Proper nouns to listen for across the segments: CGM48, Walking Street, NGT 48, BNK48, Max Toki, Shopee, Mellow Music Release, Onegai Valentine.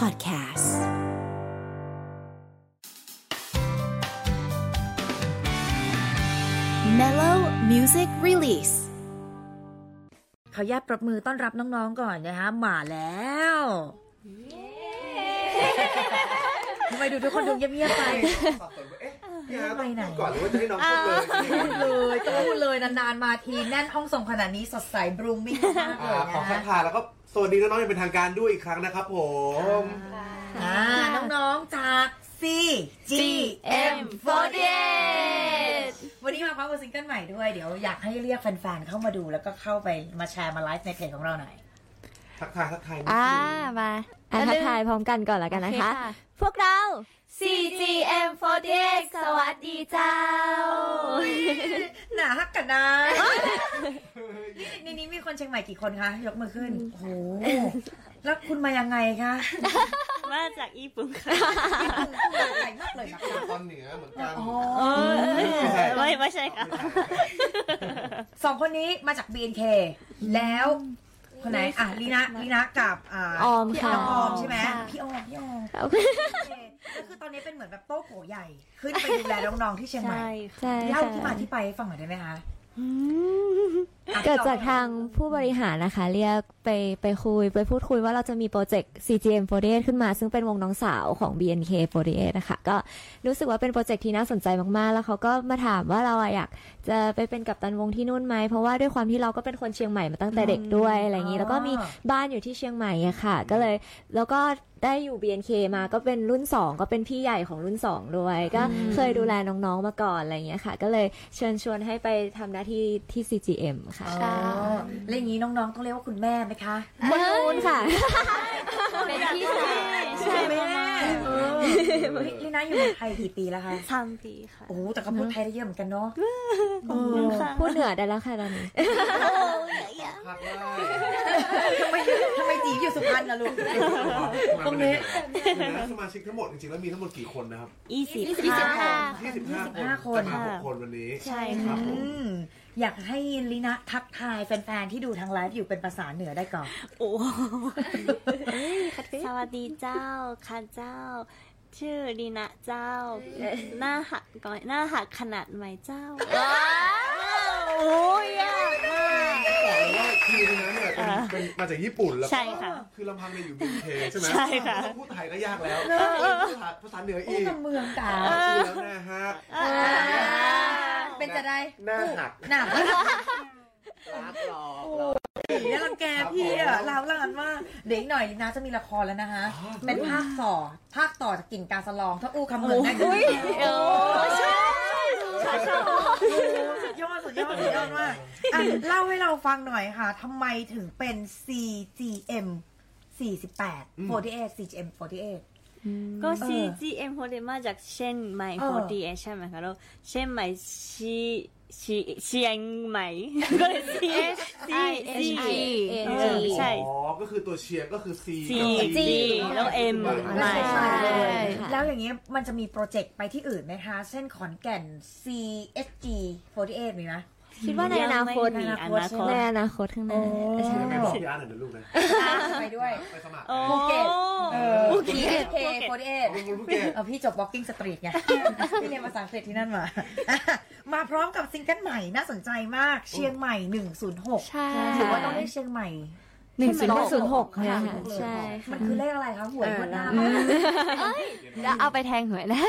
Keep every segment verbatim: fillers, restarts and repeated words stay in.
Podcast Mellow Music Release ขออนุญาตปรบมือต้อนรับน้องๆก่อนนะคะมาแล้วทำไมดูทุกคนดูเงียบๆไปไปไหนก่อนหรือว่าจะให้น้องพูดเลยพูดเลยต้องพูดเลยนานๆมาทีแน่นห้องส่งขนาดนี้สดใสบลูมมิ่งมากเลยนะขอแค่ผ่านแล้วก็สวัสดีน้องๆอย่างเป็นทางการด้วยอีกครั้งนะครับผมน้องๆจาก ซี จี เอ็ม สี่สิบแปด วันนี้มาพร้อมกับซิงเกิลใหม่ด้วยเดี๋ยวอยากให้เรียกแฟนๆเข้ามาดูแล้วก็เข้าไปมาแชร์มาไลฟ์ในเพจของเราหน่อยทักทายทักทายอ่ามาอ่ะทักทายพร้อมกันก่อนแล้วกันนะคะพวกเรา ซี จี เอ็ม สี่สิบแปด สวัสดีเจ้าหนาฮักกันนะในนี้มีคนเชียงใหม่กี่คนคะยกมือขึ้นโอ้โหแล้วคุณมายังไงคะมาจากญี่ปุ่นค่ะใหญ่มากเลยนะคะตอนเหนือเหมือนกันไม่ไม่ใช่ค่ะสองคนนี้มาจาก บี เอ็น เค แล้วคนไหนอ่ะลีน่าลีน่ากับอ่าออมค่ะออมใช่ไหมพี่ออมพี่ออมก็คือตอนนี้เป็นเหมือนแบบโต๊ะโผใหญ่ขึ้นไปดูแลน้องๆที่เชียงใหม่เล่าที่มาที่ไปฟังหน่อยได้ไหมคะเกิดจากทางผู้บริหารนะคะเรียกไปไปคุยไปพูดคุยว่าเราจะมีโปรเจกต์ ซี จี เอ็ม สี่สิบแปด ขึ้นมาซึ่งเป็นวงน้องสาวของ บี เอ็น เค สี่สิบแปด นะคะก็รู้สึกว่าเป็นโปรเจกต์ที่น่าสนใจมากๆแล้วเขาก็มาถามว่าเราอยากจะไปเป็นกัปตันวงที่นู่นไหมเพราะว่าด้วยความที่เราก็เป็นคนเชียงใหม่มาตั้งแต่เด็กด้วยอะไรอย่างนี้แล้วก็มีบ้านอยู่ที่เชียงใหม่อะค่ะก็เลยแล้วก็ได้อยู่ บี เอ็น เค มาก็เป็นรุ่นสองก็เป็นพี่ใหญ่ของรุ่นสองด้วยก็เคยดูแลน้องๆมาก่อนอะไรอย่างเงี้ยค่ะก็เลยเชิญชวนให้ไปทำหน้าที่ที่ ซี จี เอ็ม ค่ะอ๋อแล้วอย่างงี้น้องๆต้องเรียกว่าคุณแม่ไหมคะคนนู้นค่ะเป็นพี่สาวใช่ไหมลีน่าอยู่ในไทยกี่ปีแล้วคะสามปีค่ะโอ้แต่ก็พูดไทยได้เยอะเหมือนกันเนาะพูดเหนือได้แล้วค่ะตอนนี้ทำไมทำไมจีบอยู่สุพรรณล่ะลูกตรงนี้สมาชิกทั้งหมดจริงๆแล้วมีทั้งหมดกี่คนนะครับยี่สิบ ยี่สิบห้า ยี่สิบห้าคนมาหกคนวันนี้ใช่ครับอยากให้ลีน่าทักทายแฟนๆที่ดูทางไลฟ์อยู่เป็นภาษาเหนือได้ก่อนโอ้สวัสดีเจ้าค่ะเจ้าชื่อลีน่าเจ้าหน้าหักก่อนหน้าหักขนาดไหมเจ้าโอ้ยยากมากแต่ว่าทีมนั้นเนี่ยเป็นมาจากญี่ปุ่นแล้วใช่ค่ะคือลำพังเนี่ยอยู่บีเคใช่ไหมใช่ค่ะพูดไทยก็ยากแล้วภาษาเหนืออีกเมืองกาญจน์นะฮะเป็นจะได้หน้าหักหน้ารับรองแล้วรังแกพี่อะเราละกันว่าเด็กหน่อยลีน่าจะมีละครแล้วนะคะเป็นภาคต่อภาคต่อจากกิ่งกาสลองถ้าอู้คำเหมือนได้ก็ดีโอ้ใช่ใช่สุดยอดสุดยอดสุดยอดมากอ่ะเล่าให้เราฟังหน่อยค่ะทำไมถึงเป็น ซี จี เอ็ม สี่สิบแปด สี่สิบแปด สี่สิบแปด สี่สิบแปดก็ ซี จี เอ็ม สี่สิบแปด มาจากเชียงใหม่สี่สิบแปดใช่ไหมคะแล้วเชียงใหม่ชีชีเชียงใหม่ก็เลย C C H E ใช่อ๋อก็คือตัวเชียงก็คือ C G แล้ว M ใหม่แล้วอย่างนี้มันจะมีโปรเจกต์ไปที่อื่นไหมคะเช่นขอนแก่น C H G สี่สิบแปดมีไหมคิดว่าในอนาคตในอนาคตในอนาคตข้างหน้าแต่ฉันไม่บอกพี่อาร์ตหน่อยเดี๋ยวลูกนะไปด้วยไปสมัครภูเก็ตภูเก็ตสี่สิบแปดเอาพี่จบ Walking Street ไงพี่เรียนภาษาอังกฤษที่นั่นมามาพร้อมกับซิงเกิลใหม่น่าสนใจมากเชียงใหม่หนึ่งศูนย์หกใช่ถือว่าต้องเรียกเชียงใหม่หนึ่งศูนย์หกค่ะใช่มันคือเลขอะไรคะหวยคนหน้าแล้วเอาไปแทงหวยนะ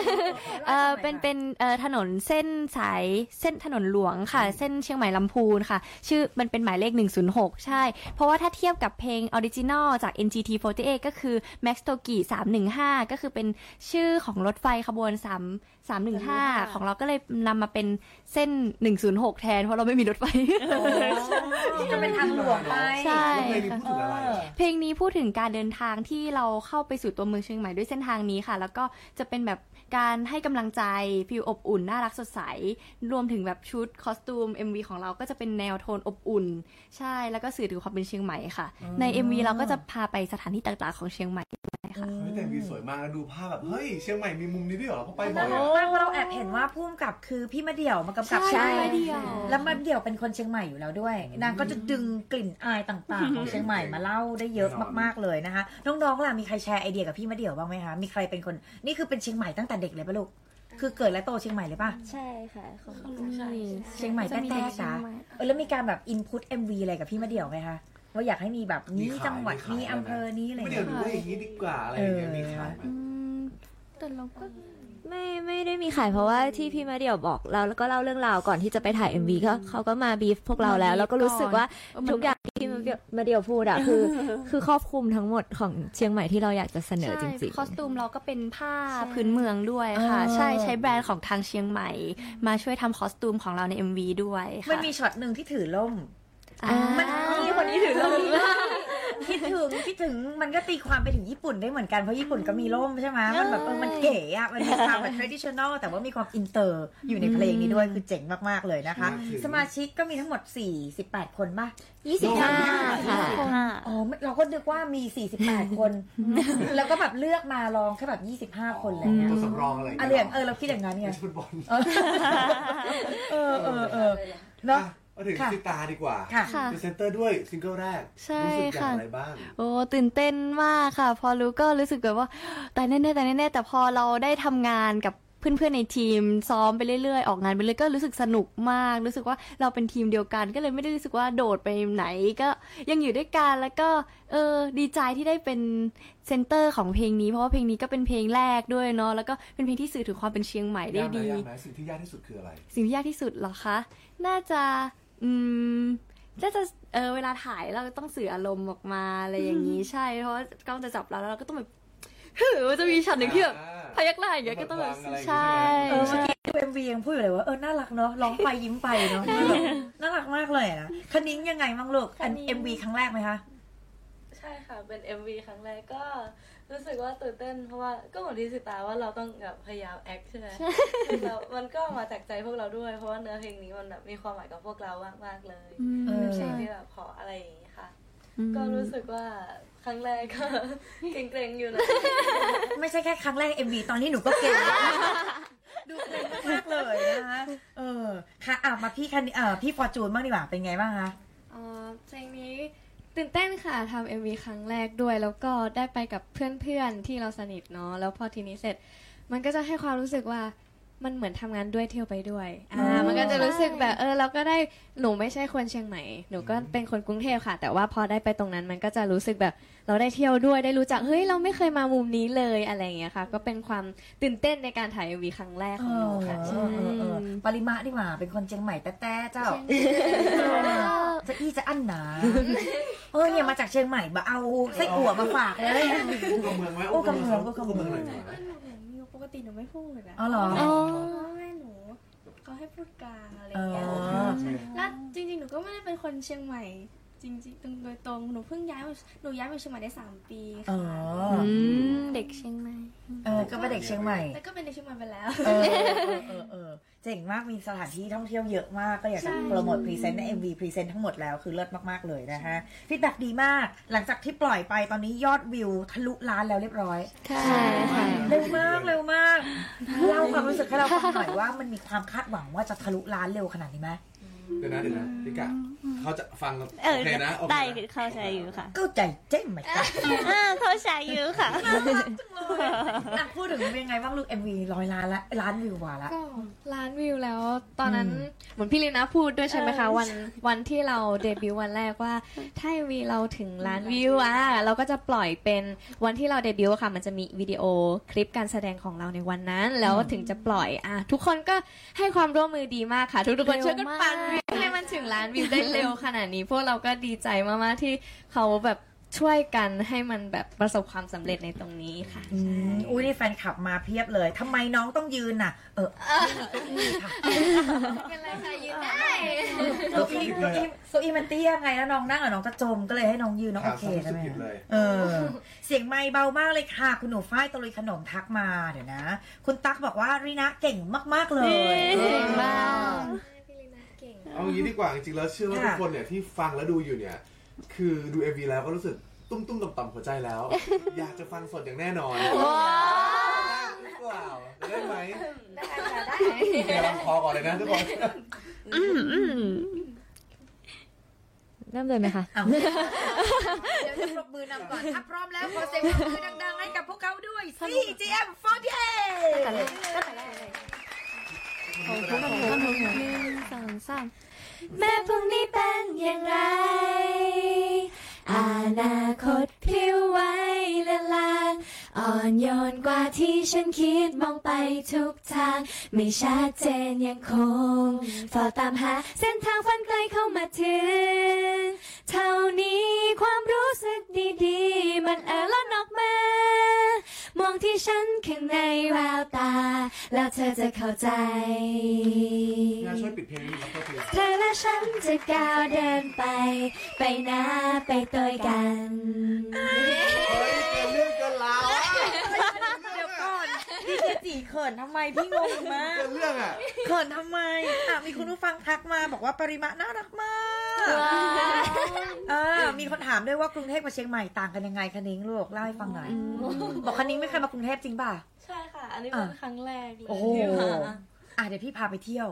เออเป็นเป็นเอ่อถนนเส้นสายเส้นถนนหลวงค่ะเส้นเชียงใหม่ลำพูนค่ะชื่อมันเป็นหมายเลขหนึ่งศูนย์หกใช่เพราะว่าถ้าเทียบกับเพลงออริจินอลจาก เอ็น จี ที สี่สิบแปด ก็คือ Max Toki สามหนึ่งห้าก็คือเป็นชื่อของรถไฟขบวนสาม สามหนึ่งห้าของเราก็เลยนำมาเป็นเส้นหนึ่งศูนย์หกแทนเพราะเราไม่มีรถไฟก็เป็นทางหลวงไปใช่เพลงนี้พูดถึงการเดินทางที่เราเข้าไปสู่ตัวเมืองเชียงใหม่ด้วยเส้นทางนี้ค่ะแล้วก็จะเป็นแบบการให้กำลังใจฟิลอบอุ่นน่ารักสดใสรวมถึงแบบชุดคอสตูม เอ็ม วี ของเราก็จะเป็นแนวโทนอบอุ่นใช่แล้วก็สื่อถึงความเป็นเชียงใหม่ค่ะใน เอ็ม วี เราก็จะพาไปสถานที่ต่างๆของเชียงใหม่ ค่ะแต่งดีสวยมากแล้วดูภาพแบบเฮ้ยเชียงใหม่มีมุมนี้ด้วยเหรอเพราะไปบ่อยมากเพราะเราแอบเห็นว่าพุ่มกับคือพี่มะเดี่ยวมากำกับใช่แล้วมะเดี่ยวเป็นคนเชียงใหม่อยู่แล้วด้วยนางก็จะดึงกลิ่นอายต่างๆของเชียงใหม่มาเล่าได้เยอะมากๆเลยนะคะน้องๆล่ะมีใครแชร์ไอเดียกับพี่มะเดี่ยวบ้างไหมคะมีใครเป็นคนนี่คือเป็นเชียงใหม่ตั้งแต่เด็กเลยป่ะลูกคือเกิดและโตเชียงใหม่เลยป่ะใช่ค่ะของเชียงใหม่แท้ๆจ้ะเออแล้วมีการแบบอินพุตเอ็มวีอะไรกับพี่มะเดี่ยวไหมคะว่าอยากให้มีแบบนี้จังหวัดนี้อำเภอนี้อะไรอย่างเงี้ยไม่เดี๋ยวดูอย่างนี้ดีกว่าอะไรอย่างเงี้ยมีขายไหมแต่เราก็ไม่ไม่ได้มีขายเพราะว่าที่พี่มาเดี่ยวบอกเราแล้วก็เล่าเรื่องราวก่อนที่จะไปถ่าย เอ็ม วี ก็เขาก็มาบีฟพวกเราแล้วเราก็รู้สึกว่าทุกอย่างที่มาเดี่ยวพูดอะคือคือครอบคลุมทั้งหมดของเชียงใหม่ที่เราอยากจะเสนอจริงๆคอสตูมเราก็เป็นผ้าพื้นเมืองด้วยค่ะใช่ใช้แบรนด์ของทางเชียงใหม่มาช่วยทำคอสตูมของเราใน เอ็ม วี ด้วยค่ะมันมีช็อตหนึ่งที่ถือล่มมันนี่คนนี้ถือล่มคิดถึงคิดถึงมันก็ตีความไปถึงญี่ปุ่นได้เหมือนกันเพราะญี่ปุ่นก็มีล่มใช่ไหมมันแบบเออมันเก๋อะมันมีความแบบ traditional แต่ว่ามีความอินเตอร์อยู่ในเพลงนี้ด้วยคือเจ๋งมากๆเลยนะคะสมาชิกก็มีทั้งหมดสี่สิบแปดคนป่ะยี่สิบห้าค่ะอ๋อเราก็นึกว่ามีสี่สิบแปดคนแล้วก็แบบเลือกมาลองแค่แบบยี่สิบห้าคนอะไรเงี้ยตัวสำรองอะไรอะไรอย่างเออเราคิดอย่างนั้นไงฟุตบอลเออเออเออแล้วมาถึงซิตาดีกว่าเป็นเซนเตอร์ด้วยซิงเกิลแรกรู้สึกอย่างไรบ้างโอ้ตื่นเต้นมากค่ะพอรู้ก็รู้สึกแบบว่าแต่แน่ๆแต่แน่ๆแต่พอเราได้ทำงานกับเพื่อนๆในทีมซ้อมไปเรื่อยๆออกงานไปเรื่อยก็รู้สึกสนุกมากรู้สึกว่าเราเป็นทีมเดียวกันก็เลยไม่ได้รู้สึกว่าโดดไปไหนก็ยังอยู่ด้วยกันแล้วก็เออดีใจที่ได้เป็นเซนเตอร์ของเพลงนี้เพราะว่าเพลงนี้ก็เป็นเพลงแรกด้วยเนาะแล้วก็เป็นเพลงที่สื่อถึงความเป็นเชียงใหม่ได้ดีสิ่งที่ยากที่สุดคืออะไรสิ่งที่ยากที่สุดเหรอคะน่าจะอืมน่าจะเออเวลาถ่ายเราต้องสื่ออารมณ์ออกมาอะไรอย่างนี้ใช่เพราะกล้องจะจับเราแล้วเราก็ต้องแบบมันจะมีฉันหนึ่งที่แบบพยักหน้าอย่างเงี้ยก็ต้องแบบใช่เออเมื่อกี้ดูเอ็มวียังพูดอยู่เลยว่าเออน่ารักเนาะร้องไปยิ้มไปเนาะน่ารักมากเลยนะคณิ้งยังไงบ้างลูกอันเอ็มวีครั้งแรกไหมคะใช่ค่ะเป็น เอ็ม วี ครั้งแรกก็รู้สึกว่าตื่นเต้นเพราะว่าก็เหมือนที่สิตาว่าเราต้องแบบพยายามแอคใช่ไหมแล้วมันก็มาจากใจพวกเราด้วยเพราะว่าเนื้อเพลงนี้มันแบบมีความหมายกับพวกเรามากมากเลยใช่ที่แบบขออะไรอย่างนี้ค่ะก็รู้สึกว่าครั้งแรกก็เกรงๆอยู่นะไม่ใช่แค่ครั้งแรก เอ็ม วี ตอนนี้หนูก็เกรงดูเกรงมากเลยนะคะเออค่ะอ่ะมาพี่คันเอ่อพี่ฟอร์จูนบ้างดีกว่าเป็นไงบ้างคะอ๋อเพลงนี้ตื่นเต้นค่ะทำ เอ็ม วี ครั้งแรกด้วยแล้วก็ได้ไปกับเพื่อนๆที่เราสนิทเนาะแล้วพอทีนี้เสร็จมันก็จะให้ความรู้สึกว่ามันเหมือนทำงานด้วยเที่ยวไปด้วยอ่ามันก็จะรู้สึกแบบเออเราก็ได้หนูไม่ใช่คนเชียงใหม่หนูก็เป็นคนกรุงเทพค่ะแต่ว่าพอได้ไปตรงนั้นมันก็จะรู้สึกแบบเราได้เที่ยวด้วยได้รู้จักเฮ้ยเราไม่เคยมามุมนี้เลยอะไรอย่างเงี้ยค่ะก็เป็นความตื่นเต้นในการถ่าย เอ็ม วี ครั้งแรกของหนูค่ะใช่ปริมาดีกว่าเป็นคนเชียงใหม่แต้ๆเจ้าจะอี้จะอั้นหนาเออเนี่ยมาจากเชียงใหม่มาเอาไส้อั่วมาฝากเลยกูกำเมืองไว้กูกำเมืองกูกำเมืองหน่อยปกติหนูไม่พูดอ่ะอ๋อเหรอไม่หนูเขาให้พูดกลางอะไรอย่างเงี้ยแล้วจริงๆหนูก็ไม่ได้เป็นคนเชียงใหม่จริงๆโดยตรงหนูเพิ่งย้ายหนูย้ายมาเชียงใหม่ได้สามปีค่ะเด็กเชียงใหม่เออก็เป็นเด็กเชียงใหม่แต่ก็เป็นเด็กเชียงใหม่ไปแล้วเออเออเออเจ๋งมากมีสถานที่ท่องเที่ยวเยอะมากก็อยากจะโปรโมทพรีเซนต์ใน เอ็ม วี พรีเซนต์ทั้งหมดแล้วคือเลิศมากๆเลยนะคะฟีดแบ็กดีมากหลังจากที่ปล่อยไปตอนนี้ยอดวิวทะลุล้านแล้วเรียบร้อยใช่ค่ะเร็วมากเร็วมากเล่าความรู้สึกให้เราฟังหน่อยว่ามันมีความคาดหวังว่าจะทะลุล้านเร็วขนาดนี้ไหมเดี๋ยวนะเดี๋ยวนะพี่กะเขาจะฟังเราโอเคนะได้เข้าใจอยู่ค่ะเข้าใจเจ๊งไหมคะเข้าใจอยู่ค่ะพูดถึงเป็นไงบ้างลูก เอ็ม วี ร้อยล้านละล้านวิวกว่าละก็ล้านวิวแล้วตอนนั้นเหมือนพี่ลินะพูดด้วยใช่ไหมคะวันวันที่เราเดบิวต์วันแรกว่าถ้า เอ็ม วี เราถึงล้านวิวอ่ะเราก็จะปล่อยเป็นวันที่เราเดบิวต์ค่ะมันจะมีวิดีโอคลิปการแสดงของเราในวันนั้นแล้วถึงจะปล่อยอ่ะทุกคนก็ให้ความร่วมมือดีมากค่ะทุกคนช่วยกันปั่นให้มันถึงล้านวิวได้เร็วขนาดนี้พวกเราก็ดีใจมากๆที่เขาแบบช่วยกันให้มันแบบประสบความสำเร็จในตรงนี้ค่ะอุ้ยนี่แฟนคลับมาเพียบเลยทำไมน้องต้องยืนน่ะเออนี่ค่ะเป็นไรค่ะยืนได้โซอี้โซอี้โซอี้มันเตี้ยไงแล้วน้องนั่งอ่ะน้องจะจมก็เลยให้น้องยืนน้องโอเคใช่ไหมเออเสียงไมค์เบามากเลยค่ะคุณหนูฝ้ายตะลุยขนมทักมาเดี๋ยวนะคุณตั๊กบอกว่ารีนะเก่งมากๆเลยเก่งมากเอางี้ดีกว่าจริงๆแล้วเชื่อว่าทุกคนเนี่ยที่ฟังและดูอยู่เนี่ยคือดู เอ็ม วี แล้วก็รู้สึก ตุ้มตุ้มต่อมๆหัวใจแล้วอยากจะฟังสดอย่างแน่นอนได้เปล่าได้ไหมได้ค่ะได้ลองคอก่อนเลยนะทุกคนเริ่มเลยไหมคะเดี๋ยวจะปรบมือนำก่อนถ้าพร้อมแล้วขอเสียงปรบมือดังๆให้กับพวกเขาด้วย ซี จี เอ็ม สี่สิบแปด ของทุกคนหนึ่งสองสามแม่พรุ่งนี้เป็นอย่างไรอนาคตผิวไว้ละลางอ่อนโยนกว่าที่ฉันคิดมองไปทุกทางไม่ชัดเจนยังคงเฝ้าตามหาเส้นทางฝันไกลเข้ามาถึงเท่านี้ความรู้สึกดีๆมันเอ่อล้นออกมามองที่ฉันข้างในแววตาแล้วเธอจะเข้าใจเธอและฉันจะก้าวเดินไปไปนะไปโดยกันเดี๋ยวก่อนพี่เจจีเขินทำไมพี่งงมากเรื่องอะเขินทำไมอ่ะมีคุณผู้ฟังทักมาบอกว่าปริมาน่ารักมากอ่ามีคนถามด้วยว่ากรุงเทพกับเชียงใหม่ต่างกันยังไงคะนิ้งลูกเล่าให้ฟังหน่อยบอกคะนิ้งไม่เคยมากรุงเทพจริงป่ะใช่ค่ะอันนี้เป็นครั้งแรกเลยโอ้โหอ่ะเดี๋ยวพี่พาไปเที่ยว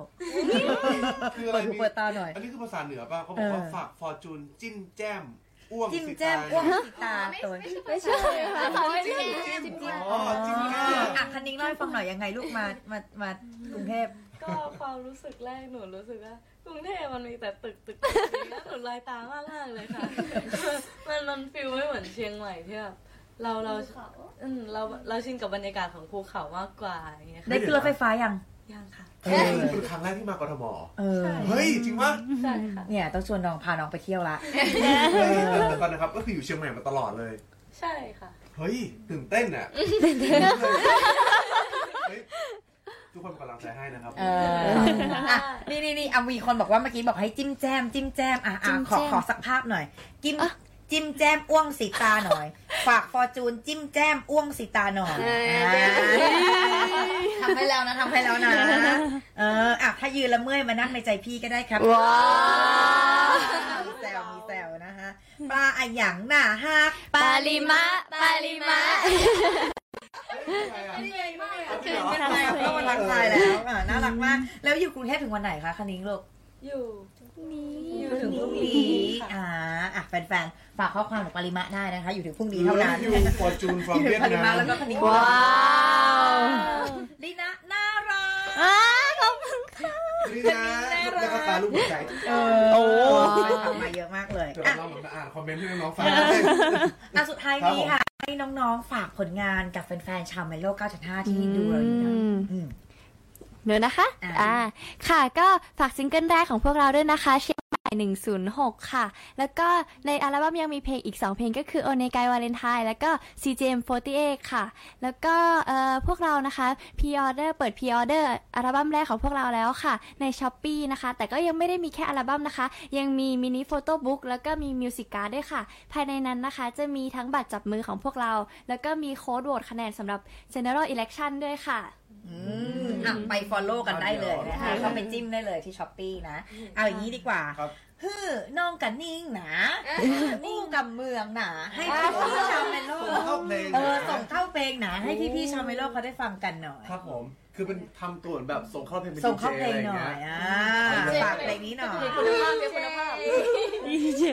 คืออะไรเปิดตาหน่อยอันนี้คือภาษาเหนือป่ะเขาบอกว่าฝากฟอร์จูนจิ้นแจ่มอ้วงสีตาอ้วงสีตาตัวไม่ใช่ค่ะจิ้มจิ้มจิ้มจิ้มอ๋อจิ้มอ่ะคันนิ้งเล่าให้ฟังหน่อยยังไงลูกมามามากรุงเทพก็ความรู้สึกแรกหนูรู้สึกว่ากรุงเทพมันมีแต่ตึกตึกแล้วหนูลายตามากมากเลยค่ะมันมันฟิลไม่เหมือนเชียงใหม่ที่แบบเราเราอืมเราเราชินกับบรรยากาศของภูเขามากกว่าอย่างเงี้ยได้ขึ้นรถไฟฟ้ายังยังค่ะเออเป็นครั้งแรกที่มากทมเฮ้ยจริงปะใช่ค่ะเนี่ยต้องชวนน้องพาน้องไปเที่ยวละแต่ก่อนนะครับก็คืออยู่เชียงใหม่มาตลอดเลยใช่ค่ะเฮ้ยตื่นเต้นอ่ะทุกคนกำลังใจให้นะครับนี่นี่นี่เอามีคนบอกว่าเมื่อกี้บอกให้จิ้มแจมจิ้มแจมอ่ะขอขอสักภาพหน่อยจิ้มจิ้มแจมอ้วงสีตาหน่อยฝากฟอร์จูนจิ้มแจมอ้วงสีตาหน่อยทำให้แล้วนะทำให้แล้วนะเอออ่ะถ้ายืนละเมื่อยมานั่งในใจพี่ก็ได้ครับว้าวมีแซวมีแซวนะฮะปลาอะหยังหน่าฮักปาลิมะปาลิมะนี่ไงมากอ่ะคือเป็นอะไรก็วันรักทายแล้วอ่ะน่ารักมากแล้วอยู่กรุงเทพถึงวันไหนคะคะนิ้งลูกอยู่นี้อยู่ถึงพรุ่งนี้อ่าอ่ะแฟนๆฝากข้อความของปริมะได้นะคะอยู่ถึงพรุ่งนี้เท่านั้นอยู่ฟอร์จูนฟอร์มเวียดนามปริมะแล้วก็คะนิ้งว้าวลีน่าน่ารักอ้าขอบคุณค่ะลีน่าแล้วก็ปลาลูกหัวใจเออโอ้ทำมาเยอะมากเลยเดี๋ยวเราเหมือนอ่านคอมเมนต์ให้น้องๆฟังอ่ะสุดท้ายนี้ค่ะให้น้องๆฝากผลงานกับแฟนๆชาวเมโล เก้าจุดห้า ที่ดูเราอยู่นะเนอะนะคะอ่าค่ะก็ฝากซิงเกิลแรกของพวกเราด้วยนะคะเชียงใหม่หนึ่งศูนย์หกค่ะแล้วก็ในอัลบั้มยังมีเพลงอีกสองเพลงก็คือ Onegai Valentine แล้วก็ ซี จี เอ็ม สี่สิบแปด ค่ะแล้วก็เอ่อพวกเรานะคะ Pre-order เปิด Pre-order อัลบั้มแรกของพวกเราแล้วค่ะใน Shopee นะคะแต่ก็ยังไม่ได้มีแค่อัลบั้มนะคะยังมีมินิโฟโต้บุ๊กแล้วก็มีมิวสิกการ์ดด้วยค่ะภายในนั้นนะคะจะมีทั้งบัตรจับมือของพวกเราแล้วก็มีโค้ดโหวตคะแนนสำหรับ General Election ด้วยค่ะอืมอ่ะไป follow กันได้เลยนะคะเข้าไปจิ้มได้เลยที่ Shopee นะเอาอย่างนี้ดีกว่าฮือน้องกันนิ่งหนานิ่งกับเมืองหนาให้พี่ๆชาวเมโลเออส่งเข้าเพลงหนาให้พี่ๆชาวเมโลเขาได้ฟังกันหน่อยครับผมคือเป็นทำตัวแบบส่งเข้าเพลงเป็นดีเจส่งเข้าเพลงหน่อยอ่ะฝากเพลงนี้หน่อยคุณภาพคุณภาพดีเจ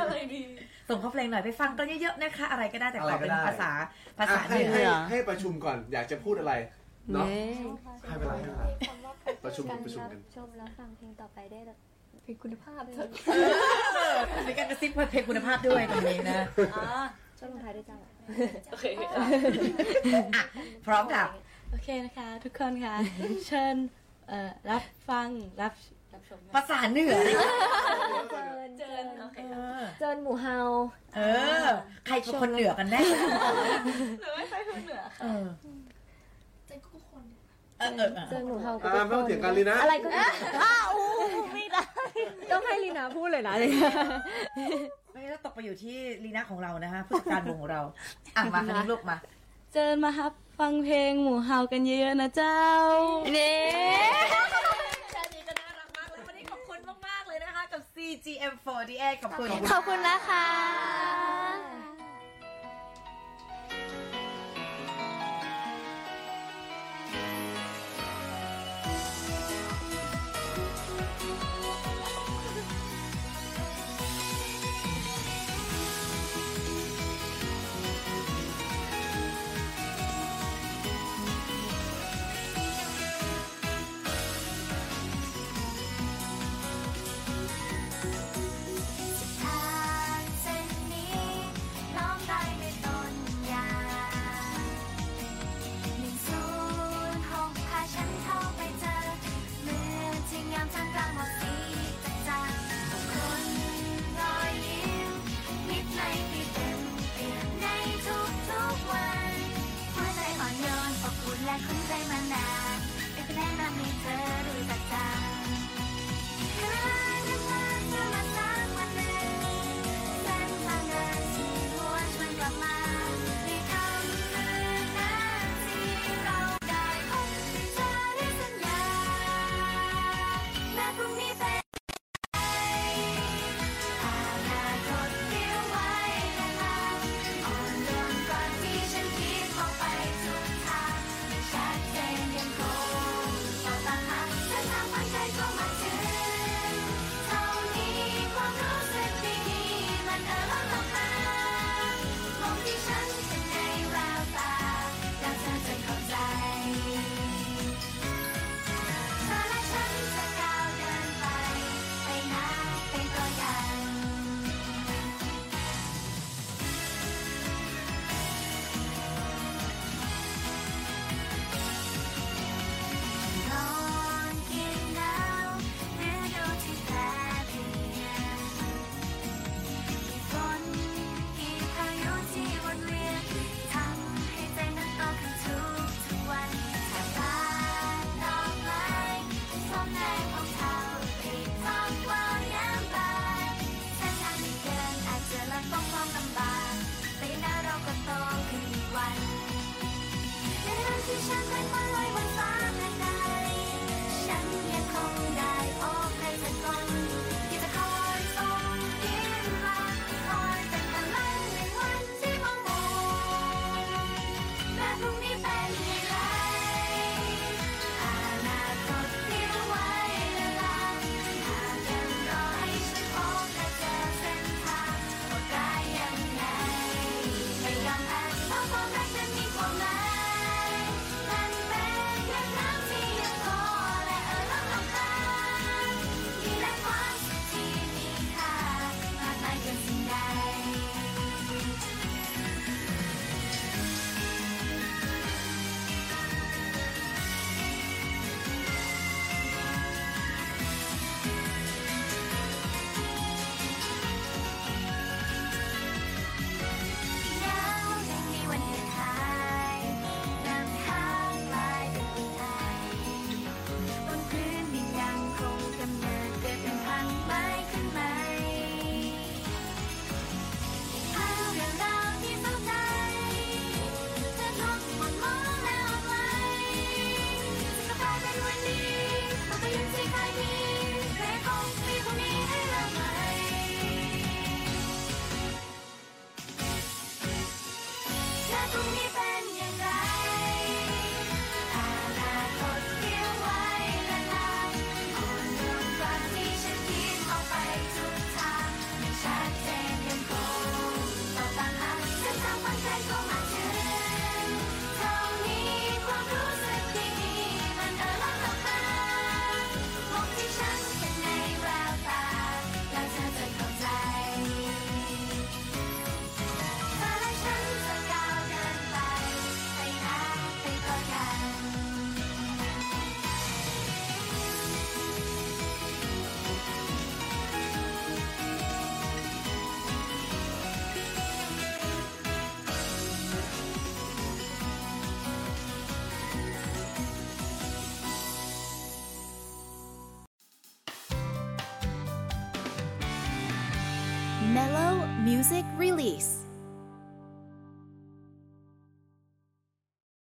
อะไรดีส่งเข้าเพลงหน่อยไปฟังกันเยอะๆนะคะอะไรก็ได้แต่ขอเป็นภาษาภาษาเหนือให้ให้ประชุมก่อนอยากจะพูดอะไรเนาะให้เวลาให้เวลาประชุมประชุมกันชมแล้วฟังเพลงต่อไปได้เพลงคุณภาพเลยมีการกระซิบว่าเพลงคุณภาพด้วยตรงนี้นะอ๋อชมลงท้ายด้วยจ้าโอเคพร้อมกับโอเคนะคะทุกคนค่ะเชิญรับฟังรับภาษาเหนือเจินเจินหมู่เฮาเออใครเป็นคนเหนือกันแน่หรือไม่ใช่คนเหนือค่ะเจินคู่คนเออเจินหมู่เฮาก็ไม่ต้องเถียงกันเลยนะอะไรก็อ้าวไม่ได้ต้องให้ลีน่าพูดเลยนะเลยไม่ต้องตกไปอยู่ที่ลีน่าของเรานะฮะผู้จัดการวงของเราอ่ะมาคันนี้ลูกมาเจินมาครับฟังเพลงหมู่เฮากันเยอะๆนะเจ้าเน่ เลยนะคะกับ ซี จี เอ็ม สี่สิบแปด ขอบคุณขอบคุณนะคะMellow Music Release